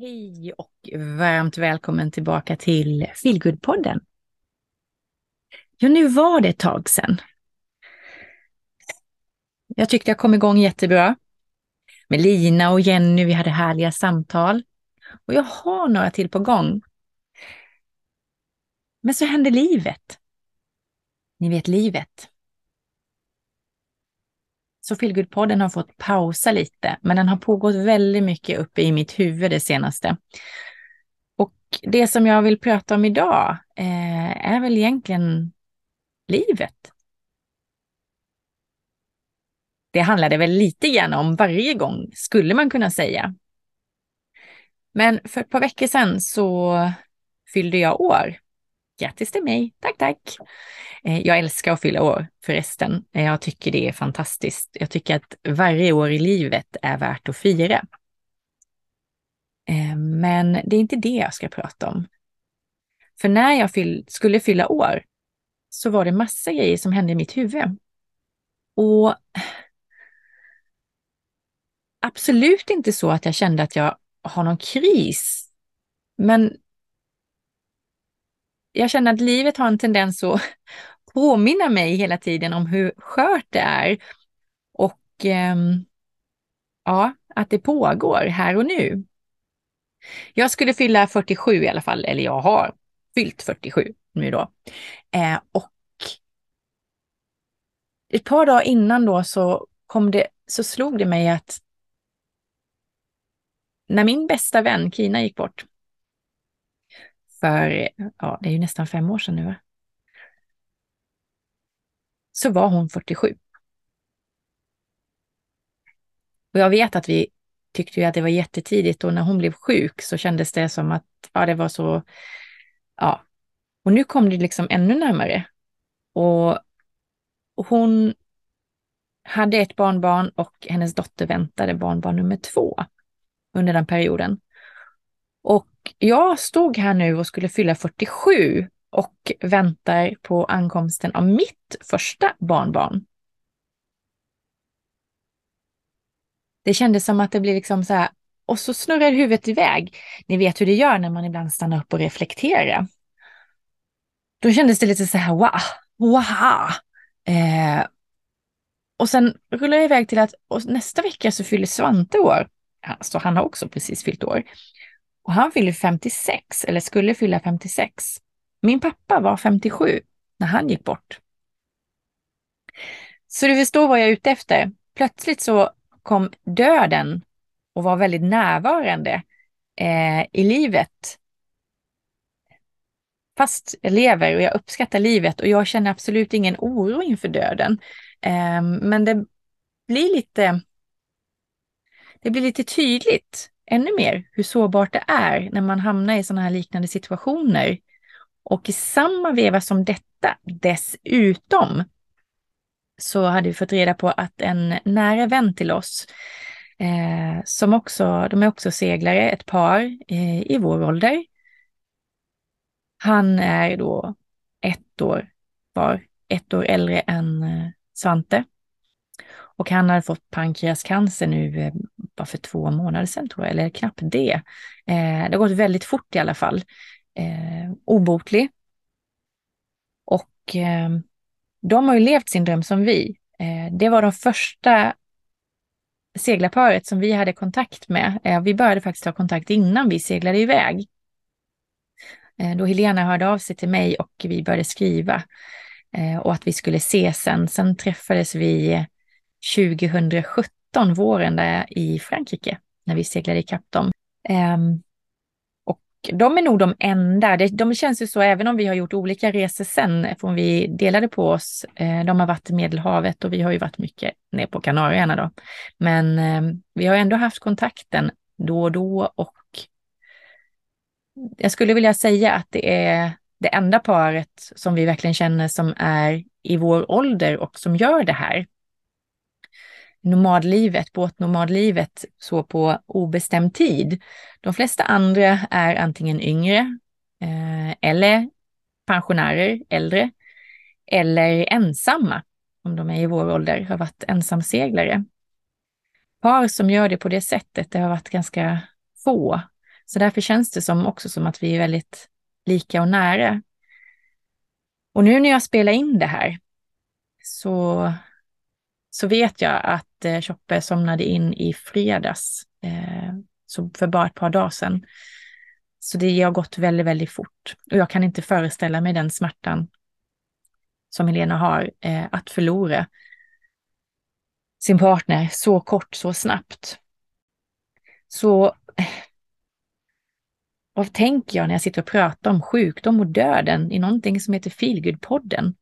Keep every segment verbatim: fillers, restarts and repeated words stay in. Hej och varmt välkommen tillbaka till Feelgood-podden. Ja, nu var det ett tag sedan. Jag tyckte jag kom igång jättebra. Med Lina och Jenny, vi hade härliga samtal. Och jag har några till på gång. Men så hände livet. Ni vet livet. Så Feelgood-podden har fått pausa lite, men den har pågått väldigt mycket uppe i mitt huvud det senaste. Och det som jag vill prata om idag eh, är väl egentligen livet. Det handlade väl lite grann om varje gång, skulle man kunna säga. Men för ett par veckor sedan så fyllde jag år. Grattis till mig, tack tack. Jag älskar att fylla år förresten. Jag tycker det är fantastiskt. Jag tycker att varje år i livet är värt att fira. Men det är inte det jag ska prata om. För när jag fyll- skulle fylla år så var det massa grejer som hände i mitt huvud. Och absolut inte så att jag kände att jag har någon kris. Men jag känner att livet har en tendens att påminna mig hela tiden om hur skört det är. Och eh, ja, att det pågår här och nu. Jag skulle fylla fyrtiosju i alla fall. Eller jag har fyllt fyrtiosju nu då. Eh, och ett par dagar innan då så, kom det, så slog det mig att när min bästa vän Kina gick bort. För, ja, det är ju nästan fem år sedan nu va? Så var hon fyrtiosju. Och jag vet att vi tyckte ju att det var jättetidigt. Och när hon blev sjuk så kändes det som att, ja, det var så, ja. Och nu kom det liksom ännu närmare. Och hon hade ett barnbarn och hennes dotter väntade barnbarn nummer två under den perioden. Och jag stod här nu och skulle fylla fyrtiosju och väntar på ankomsten av mitt första barnbarn. Det kändes som att det blev liksom så här, och så snurrar huvudet iväg. Ni vet hur det gör när man ibland stannar upp och reflekterar. Då kändes det lite så här, wow, wow. Eh, och sen rullar jag iväg till att och nästa vecka så fyller Svante år. Alltså han har också precis fyllt år. Och han fyller femtiosex, eller skulle fylla femtiosex. Min pappa var femtiosju när han gick bort. Så du förstår vad jag är ute efter. Plötsligt så kom döden och var väldigt närvarande eh, i livet. Fast jag lever och jag uppskattar livet och jag känner absolut ingen oro inför döden. Eh, men det blir lite, det blir lite tydligt. Ännu mer hur sårbart det är när man hamnar i sådana här liknande situationer. Och i samma veva som detta, dessutom, så hade vi fått reda på att en nära vän till oss, eh, som också, de är också seglare, ett par eh, i vår ålder. Han är då ett år, var ett år äldre än eh, Svante. Och han har fått pankreascancer nu bara för två månader sedan tror jag, eller knappt det. Eh, det har gått väldigt fort i alla fall. Eh, obotlig. Och eh, de har ju levt sin dröm som vi. Eh, det var de första seglarparet som vi hade kontakt med. Eh, vi började faktiskt ha kontakt innan vi seglade iväg. Eh, då Helena hörde av sig till mig och vi började skriva. Eh, och att vi skulle ses sen. Sen träffades vi tjugosjutton våren där i Frankrike när vi seglade i kapp dem. Um, och de är nog de enda. De, de känns ju så även om vi har gjort olika resor sen eftersom vi delade på oss. Eh, de har varit i Medelhavet och vi har ju varit mycket ner på Kanarierna då. Men eh, vi har ändå haft kontakten då och då och jag skulle vilja säga att det är det enda paret som vi verkligen känner som är i vår ålder och som gör det här. Nomadlivet, båtnomadlivet så på obestämd tid. De flesta andra är antingen yngre eh, eller pensionärer, äldre eller ensamma om de är i vår ålder, har varit ensamseglare. Par som gör det på det sättet, det har varit ganska få. Så därför känns det som också som att vi är väldigt lika och nära. Och nu när jag spelar in det här så, så vet jag att eh, Tjoppe somnade in i fredags, eh, så för bara ett par dagar sedan. Så det har gått väldigt, väldigt fort. Och jag kan inte föreställa mig den smärtan som Helena har eh, att förlora sin partner så kort, så snabbt. Så vad tänker jag när jag sitter och pratar om sjukdom och döden i någonting som heter Feelgood-podden?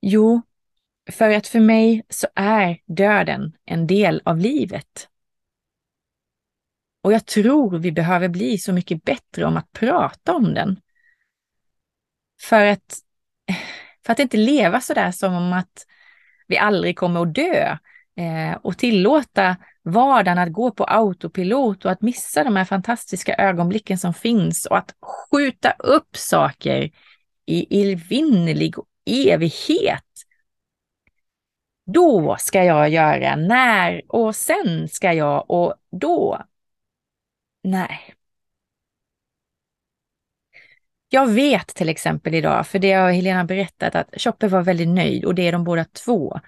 Jo, för att för mig så är döden en del av livet. Och jag tror vi behöver bli så mycket bättre om att prata om den. För att, för att inte leva så där som om att vi aldrig kommer att dö. Eh, och tillåta vardagen att gå på autopilot och att missa de här fantastiska ögonblicken som finns. Och att skjuta upp saker i illvinnerlig evighet. Då ska jag göra när och sen ska jag och då. Nej. Jag vet till exempel idag, för det har Helena berättat, att Tjoppe var väldigt nöjd, och det är de båda två,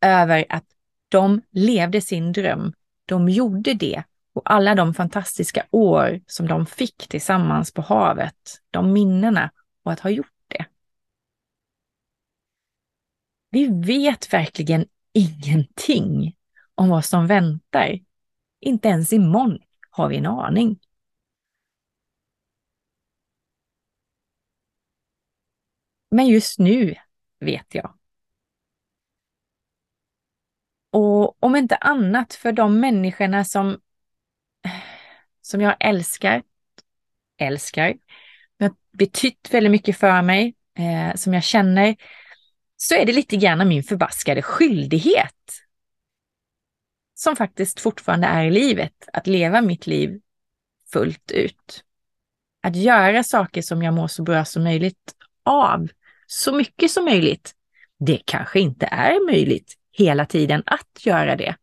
över att de levde sin dröm. De gjorde det, och alla de fantastiska år som de fick tillsammans på havet, de minnena och att ha gjort det. Vi vet verkligen ingenting om vad som väntar. Inte ens imorgon har vi en aning. Men just nu vet jag. Och om inte annat för de människorna som, som jag älskar, älskar, har betytt väldigt mycket för mig, eh, som jag känner, så är det lite grann min förbaskade skyldighet. Som faktiskt fortfarande är i livet, att leva mitt liv fullt ut. Att göra saker som jag mår så bra som möjligt av, så mycket som möjligt. Det kanske inte är möjligt hela tiden att göra det.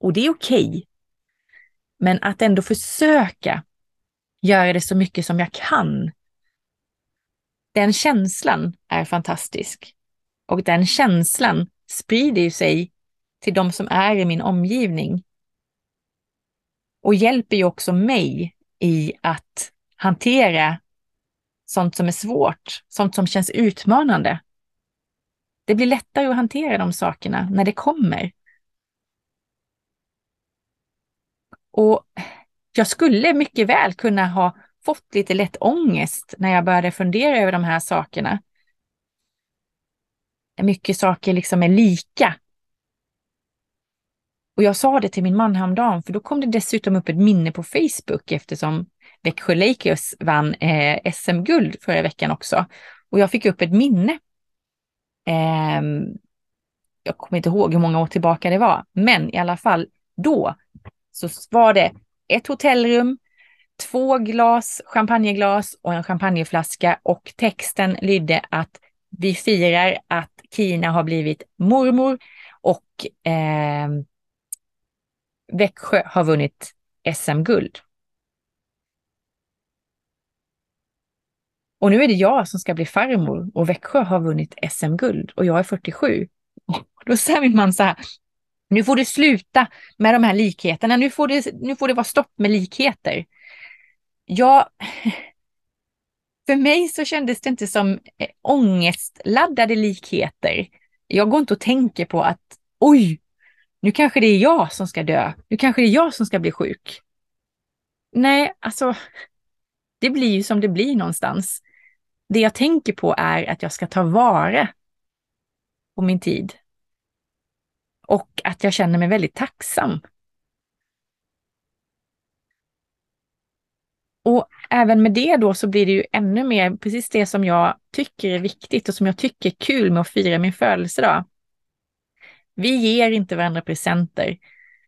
Och det är okej. Men att ändå försöka göra det så mycket som jag kan. Den känslan är fantastisk. Och den känslan sprider ju sig till de som är i min omgivning. Och hjälper ju också mig i att hantera sånt som är svårt, sånt som känns utmanande. Det blir lättare att hantera de sakerna när det kommer. Och jag skulle mycket väl kunna ha fått lite lätt ångest när jag började fundera över de här sakerna. Mycket saker liksom är lika. Och jag sa det till min man häromdagen, för då kom det dessutom upp ett minne på Facebook eftersom Växjö Lakers vann eh, S M-guld förra veckan också. Och jag fick upp ett minne. Eh, jag kommer inte ihåg hur många år tillbaka det var. Men i alla fall då så var det ett hotellrum, två glas, champagneglas och en champagneflaska. Och texten lydde att vi firar att Kina har blivit mormor och... Eh, Växjö har vunnit S M-guld. Och nu är det jag som ska bli farmor. Och Växjö har vunnit S M-guld. Och jag är fyrtiosju. Och då säger min man så här: nu får du sluta med de här likheterna. Nu får det, nu får det vara stopp med likheter. Ja, för mig så kändes det inte som ångestladdade likheter. Jag går inte och tänker på att oj, nu kanske det är jag som ska dö. Nu kanske det är jag som ska bli sjuk. Nej, alltså. Det blir ju som det blir någonstans. Det jag tänker på är att jag ska ta vara på min tid. Och att jag känner mig väldigt tacksam. Och även med det då så blir det ju ännu mer precis det som jag tycker är viktigt och som jag tycker är kul med att fira min födelsedag. Vi ger inte varandra presenter.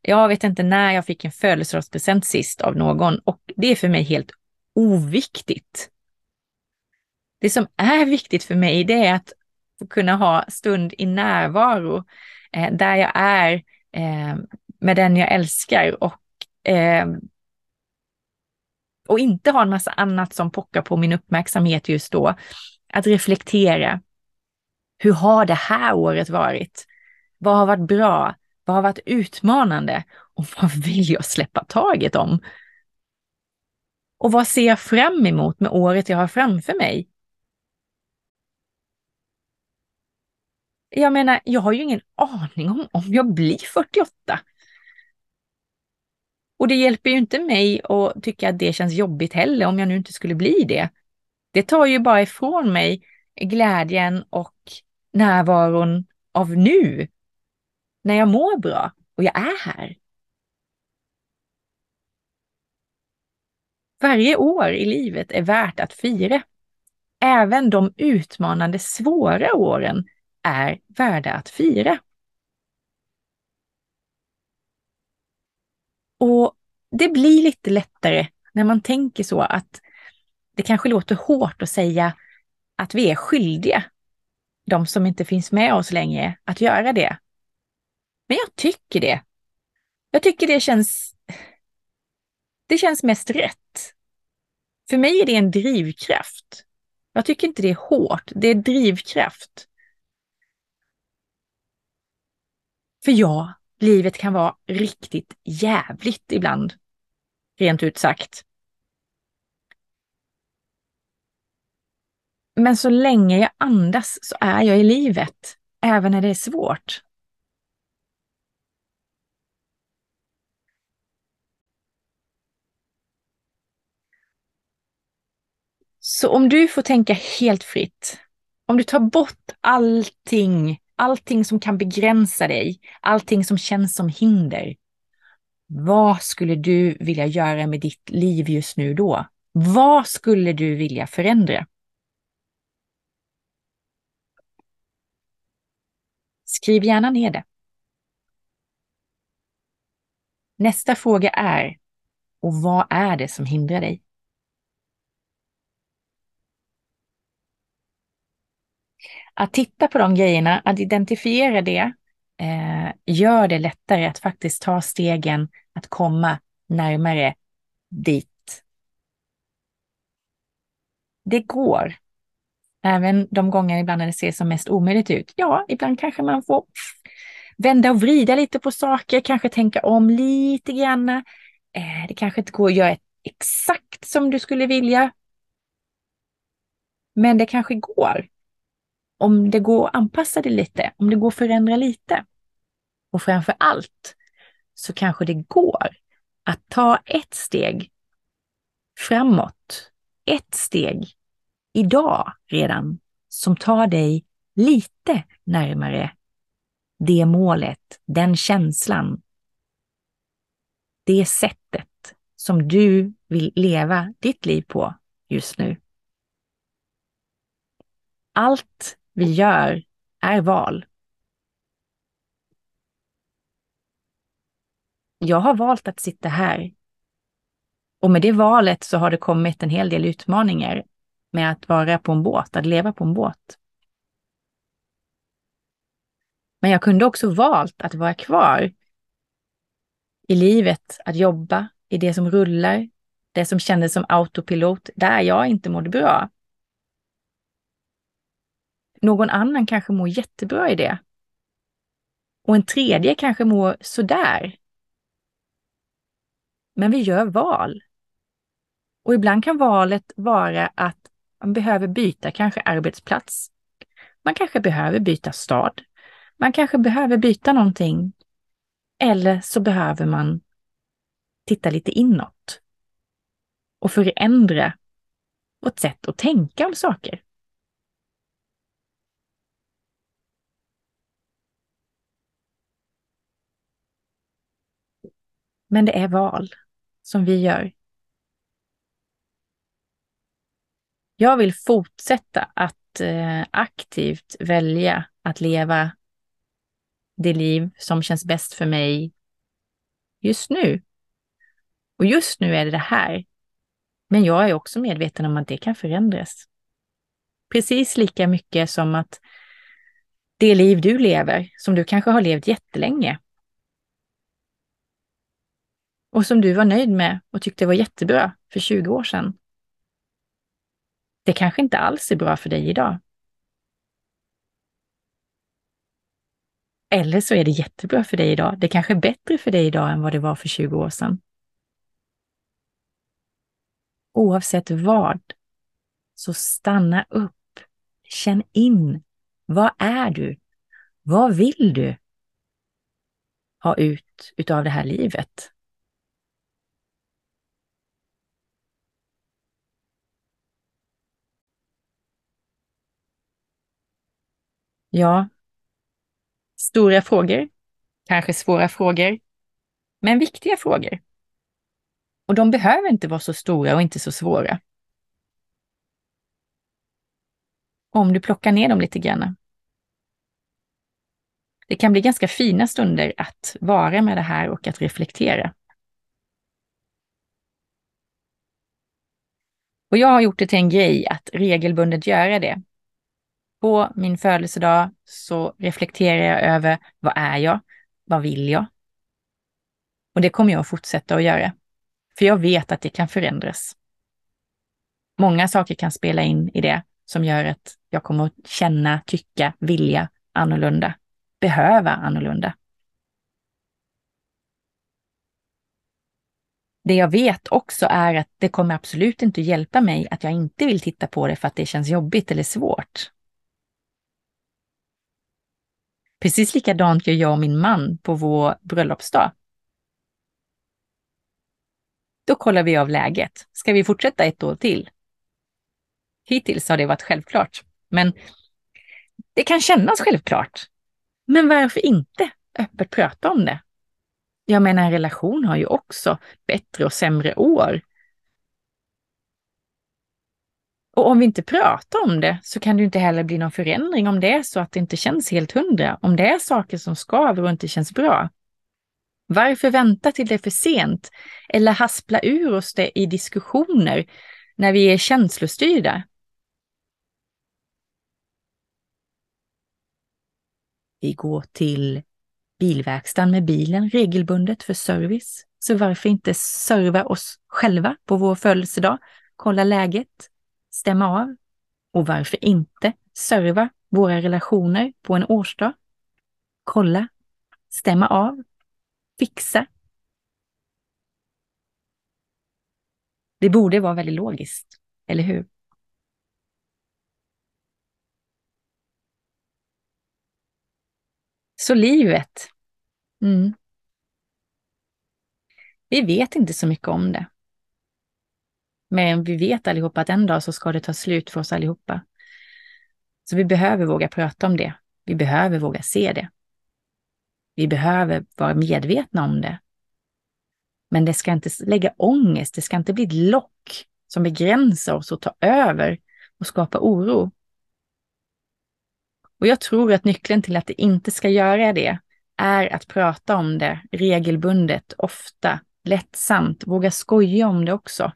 Jag vet inte när jag fick en födelsedagspresent sist av någon. Och det är för mig helt oviktigt. Det som är viktigt för mig, det är att kunna ha stund i närvaro. Eh, där jag är eh, med den jag älskar. Och eh, och inte ha en massa annat som pockar på min uppmärksamhet just då. Att reflektera. Hur har det här året varit? Vad har varit bra? Vad har varit utmanande? Och vad vill jag släppa taget om? Och vad ser jag fram emot med året jag har framför mig? Jag menar, jag har ju ingen aning om om jag blir fyrtioåtta. Och det hjälper ju inte mig att tycka att det känns jobbigt heller om jag nu inte skulle bli det. Det tar ju bara ifrån mig glädjen och närvaron av nu. När jag mår bra och jag är här. Varje år i livet är värt att fira. Även de utmanande svåra åren är värda att fira. Och det blir lite lättare när man tänker så att det kanske låter hårt att säga att vi är skyldiga, de som inte finns med oss längre, att göra det. Men jag tycker det. Jag tycker det känns, det känns mest rätt. För mig är det en drivkraft. Jag tycker inte det är hårt, det är drivkraft. För ja, livet kan vara riktigt jävligt ibland, rent ut sagt. Men så länge jag andas så är jag i livet, även när det är svårt. Så om du får tänka helt fritt, om du tar bort allting, allting som kan begränsa dig, allting som känns som hinder. Vad skulle du vilja göra med ditt liv just nu då? Vad skulle du vilja förändra? Skriv gärna ner det. Nästa fråga är, och vad är det som hindrar dig? Att titta på de grejerna, att identifiera det, eh, gör det lättare att faktiskt ta stegen att komma närmare dit. Det går. Även de gånger ibland när det ser som mest omöjligt ut. Ja, ibland kanske man får vända och vrida lite på saker, kanske tänka om lite grann. Eh, det kanske inte går att göra exakt som du skulle vilja. Men det kanske går. Om det går att anpassa det lite, om det går att förändra lite. Och framför allt så kanske det går att ta ett steg framåt. Ett steg idag redan som tar dig lite närmare det målet, den känslan. Det sättet som du vill leva ditt liv på just nu. Allt vi gör är val. Jag har valt att sitta här. Och med det valet så har det kommit en hel del utmaningar med att vara på en båt, att leva på en båt. Men jag kunde också valt att vara kvar i livet, att jobba i det som rullar, det som kändes som autopilot, där jag inte mådde bra. Någon annan kanske mår jättebra i det. Och en tredje kanske mår sådär. Men vi gör val. Och ibland kan valet vara att man behöver byta kanske arbetsplats. Man kanske behöver byta stad. Man kanske behöver byta någonting. Eller så behöver man titta lite inåt. Och förändra vårt sätt att tänka om saker. Men det är val som vi gör. Jag vill fortsätta att eh, aktivt välja att leva det liv som känns bäst för mig just nu. Och just nu är det det här. Men jag är också medveten om att det kan förändras. Precis lika mycket som att det liv du lever, som du kanske har levt jättelänge. Och som du var nöjd med och tyckte var jättebra för tjugo år sedan. Det kanske inte alls är bra för dig idag. Eller så är det jättebra för dig idag. Det kanske är bättre för dig idag än vad det var för tjugo år sedan. Oavsett vad, så stanna upp. Känn in. Vad är du? Vad vill du ha ut utav det här livet? Ja, stora frågor, kanske svåra frågor, men viktiga frågor. Och de behöver inte vara så stora och inte så svåra. Om du plockar ner dem lite grann. Det kan bli ganska fina stunder att vara med det här och att reflektera. Och jag har gjort det till en grej att regelbundet göra det. På min födelsedag så reflekterar jag över vad är jag, vad vill jag? Och det kommer jag att fortsätta att göra. För jag vet att det kan förändras. Många saker kan spela in i det som gör att jag kommer att känna, tycka, vilja annorlunda. Behöva annorlunda. Det jag vet också är att det kommer absolut inte hjälpa mig att jag inte vill titta på det för att det känns jobbigt eller svårt. Precis likadant gör jag och min man på vår bröllopsdag. Då kollar vi av läget. Ska vi fortsätta ett år till? Hittills har det varit självklart. Men det kan kännas självklart. Men varför inte öppet prata om det? Jag menar, en relation har ju också bättre och sämre år. Och om vi inte pratar om det så kan det ju inte heller bli någon förändring om det är så att det inte känns helt hundra. Om det är saker som skaver och inte känns bra. Varför vänta till det är för sent? Eller haspla ur oss det i diskussioner när vi är känslostyrda? Vi går till bilverkstan med bilen regelbundet för service. Så varför inte serva oss själva på vår födelsedag? Kolla läget. Stämma av. Och varför inte serva våra relationer på en årsdag? Kolla. Stämma av. Fixa. Det borde vara väldigt logiskt, eller hur? Så livet. Mm. Vi vet inte så mycket om det. Men vi vet allihopa att en dag så ska det ta slut för oss allihopa. Så vi behöver våga prata om det. Vi behöver våga se det. Vi behöver vara medvetna om det. Men det ska inte lägga ångest. Det ska inte bli ett lock som begränsar oss och tar över och skapar oro. Och jag tror att nyckeln till att det inte ska göra det är att prata om det regelbundet, ofta, lättsamt. Våga skoja om det också.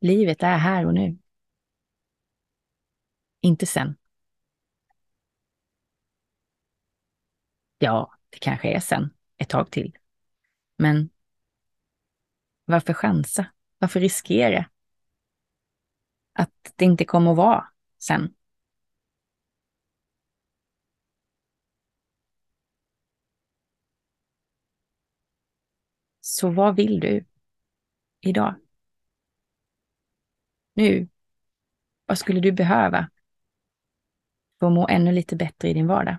Livet är här och nu. Inte sen. Ja, det kanske är sen ett tag till. Men varför chansa? Varför riskera att det inte kommer att vara sen? Så vad vill du idag? Nu, vad skulle du behöva för att må ännu lite bättre i din vardag?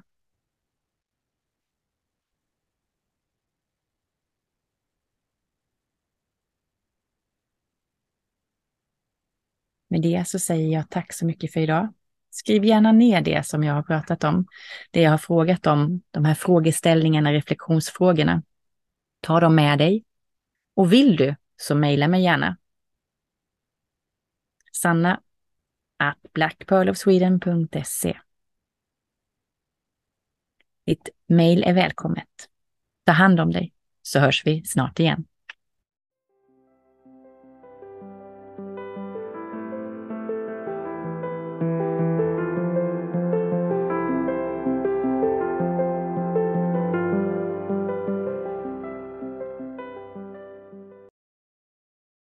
Med det så säger jag tack så mycket för idag. Skriv gärna ner det som jag har pratat om. Det jag har frågat om, de här frågeställningarna, reflektionsfrågorna. Ta dem med dig. Och vill du så mejla mig gärna. Sanna at black pearl of sweden punkt se. Ditt mejl är välkommet. Ta hand om dig så hörs vi snart igen. Thank you.